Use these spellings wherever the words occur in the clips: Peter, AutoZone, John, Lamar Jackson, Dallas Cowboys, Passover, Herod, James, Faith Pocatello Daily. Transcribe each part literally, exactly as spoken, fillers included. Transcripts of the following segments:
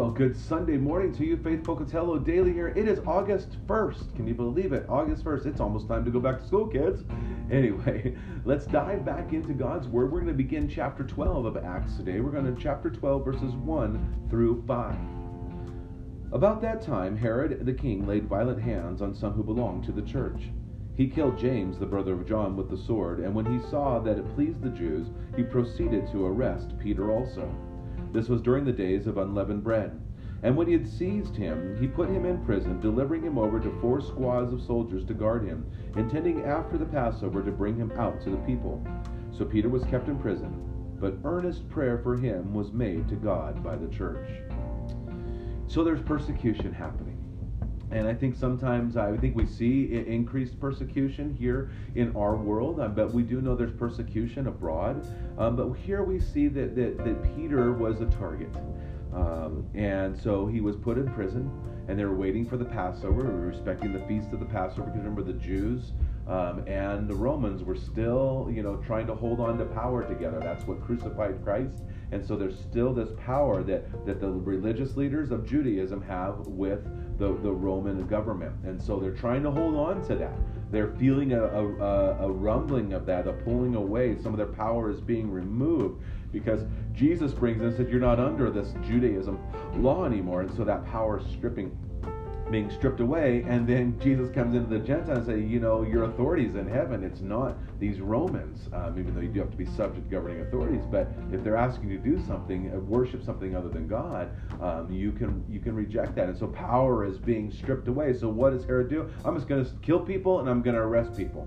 Well, good Sunday morning to you, Faith Pocatello Daily here. It is August first. Can you believe it? August first. It's almost time to go back to school, kids. Anyway, let's dive back into God's Word. We're going to begin chapter twelve of Acts today. We're going to chapter twelve, verses one through five. About that time, Herod the king laid violent hands on some who belonged to the church. He killed James, the brother of John, with the sword, and when he saw that it pleased the Jews, he proceeded to arrest Peter also. This was during the days of unleavened bread. And when he had seized him, he put him in prison, delivering him over to four squads of soldiers to guard him, intending after the Passover to bring him out to the people. So Peter was kept in prison, but earnest prayer for him was made to God by the church. So there's persecution happening. And I think sometimes, I think we see increased persecution here in our world, but we do know there's persecution abroad. Um, but here we see that, that, that Peter was a target. Um, and so he was put in prison, and they were waiting for the Passover. We were respecting the feast of the Passover, because remember the Jews um, and the Romans were still, you know, trying to hold on to power together. That's what crucified Christ. And so there's still this power that, that the religious leaders of Judaism have with the, the Roman government. And so they're trying to hold on to that. They're feeling a, a, a rumbling of that, a pulling away. Some of their power is being removed because Jesus brings and said, you're not under this Judaism law anymore. And so that power stripping, being stripped away. And then Jesus comes into the Gentiles and says, you know, your authority's in heaven. It's not these Romans, um, even though you do have to be subject to governing authorities. But if they're asking you to do something, uh, worship something other than God, um, you can you can reject that. And so power is being stripped away. So what does Herod do? I'm just going to kill people and I'm going to arrest people.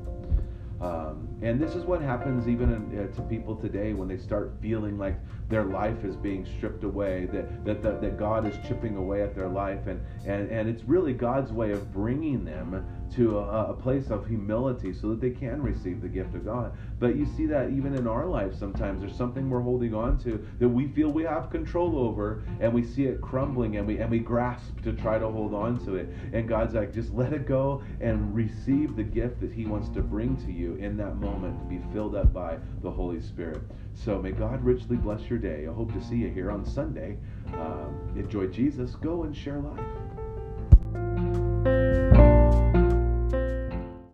Um, and this is what happens even in, uh, to people today when they start feeling like their life is being stripped away, that that, that, that God is chipping away at their life. And, and, and it's really God's way of bringing them to a, a place of humility so that they can receive the gift of God. But you see that even in our lives sometimes. There's something we're holding on to that we feel we have control over, and we see it crumbling, and we, and we grasp to try to hold on to it. And God's like, just let it go and receive the gift that he wants to bring to you in that moment, to be filled up by the Holy Spirit. So may God richly bless your day. I hope to see you here on Sunday. Um, enjoy Jesus. Go and share life.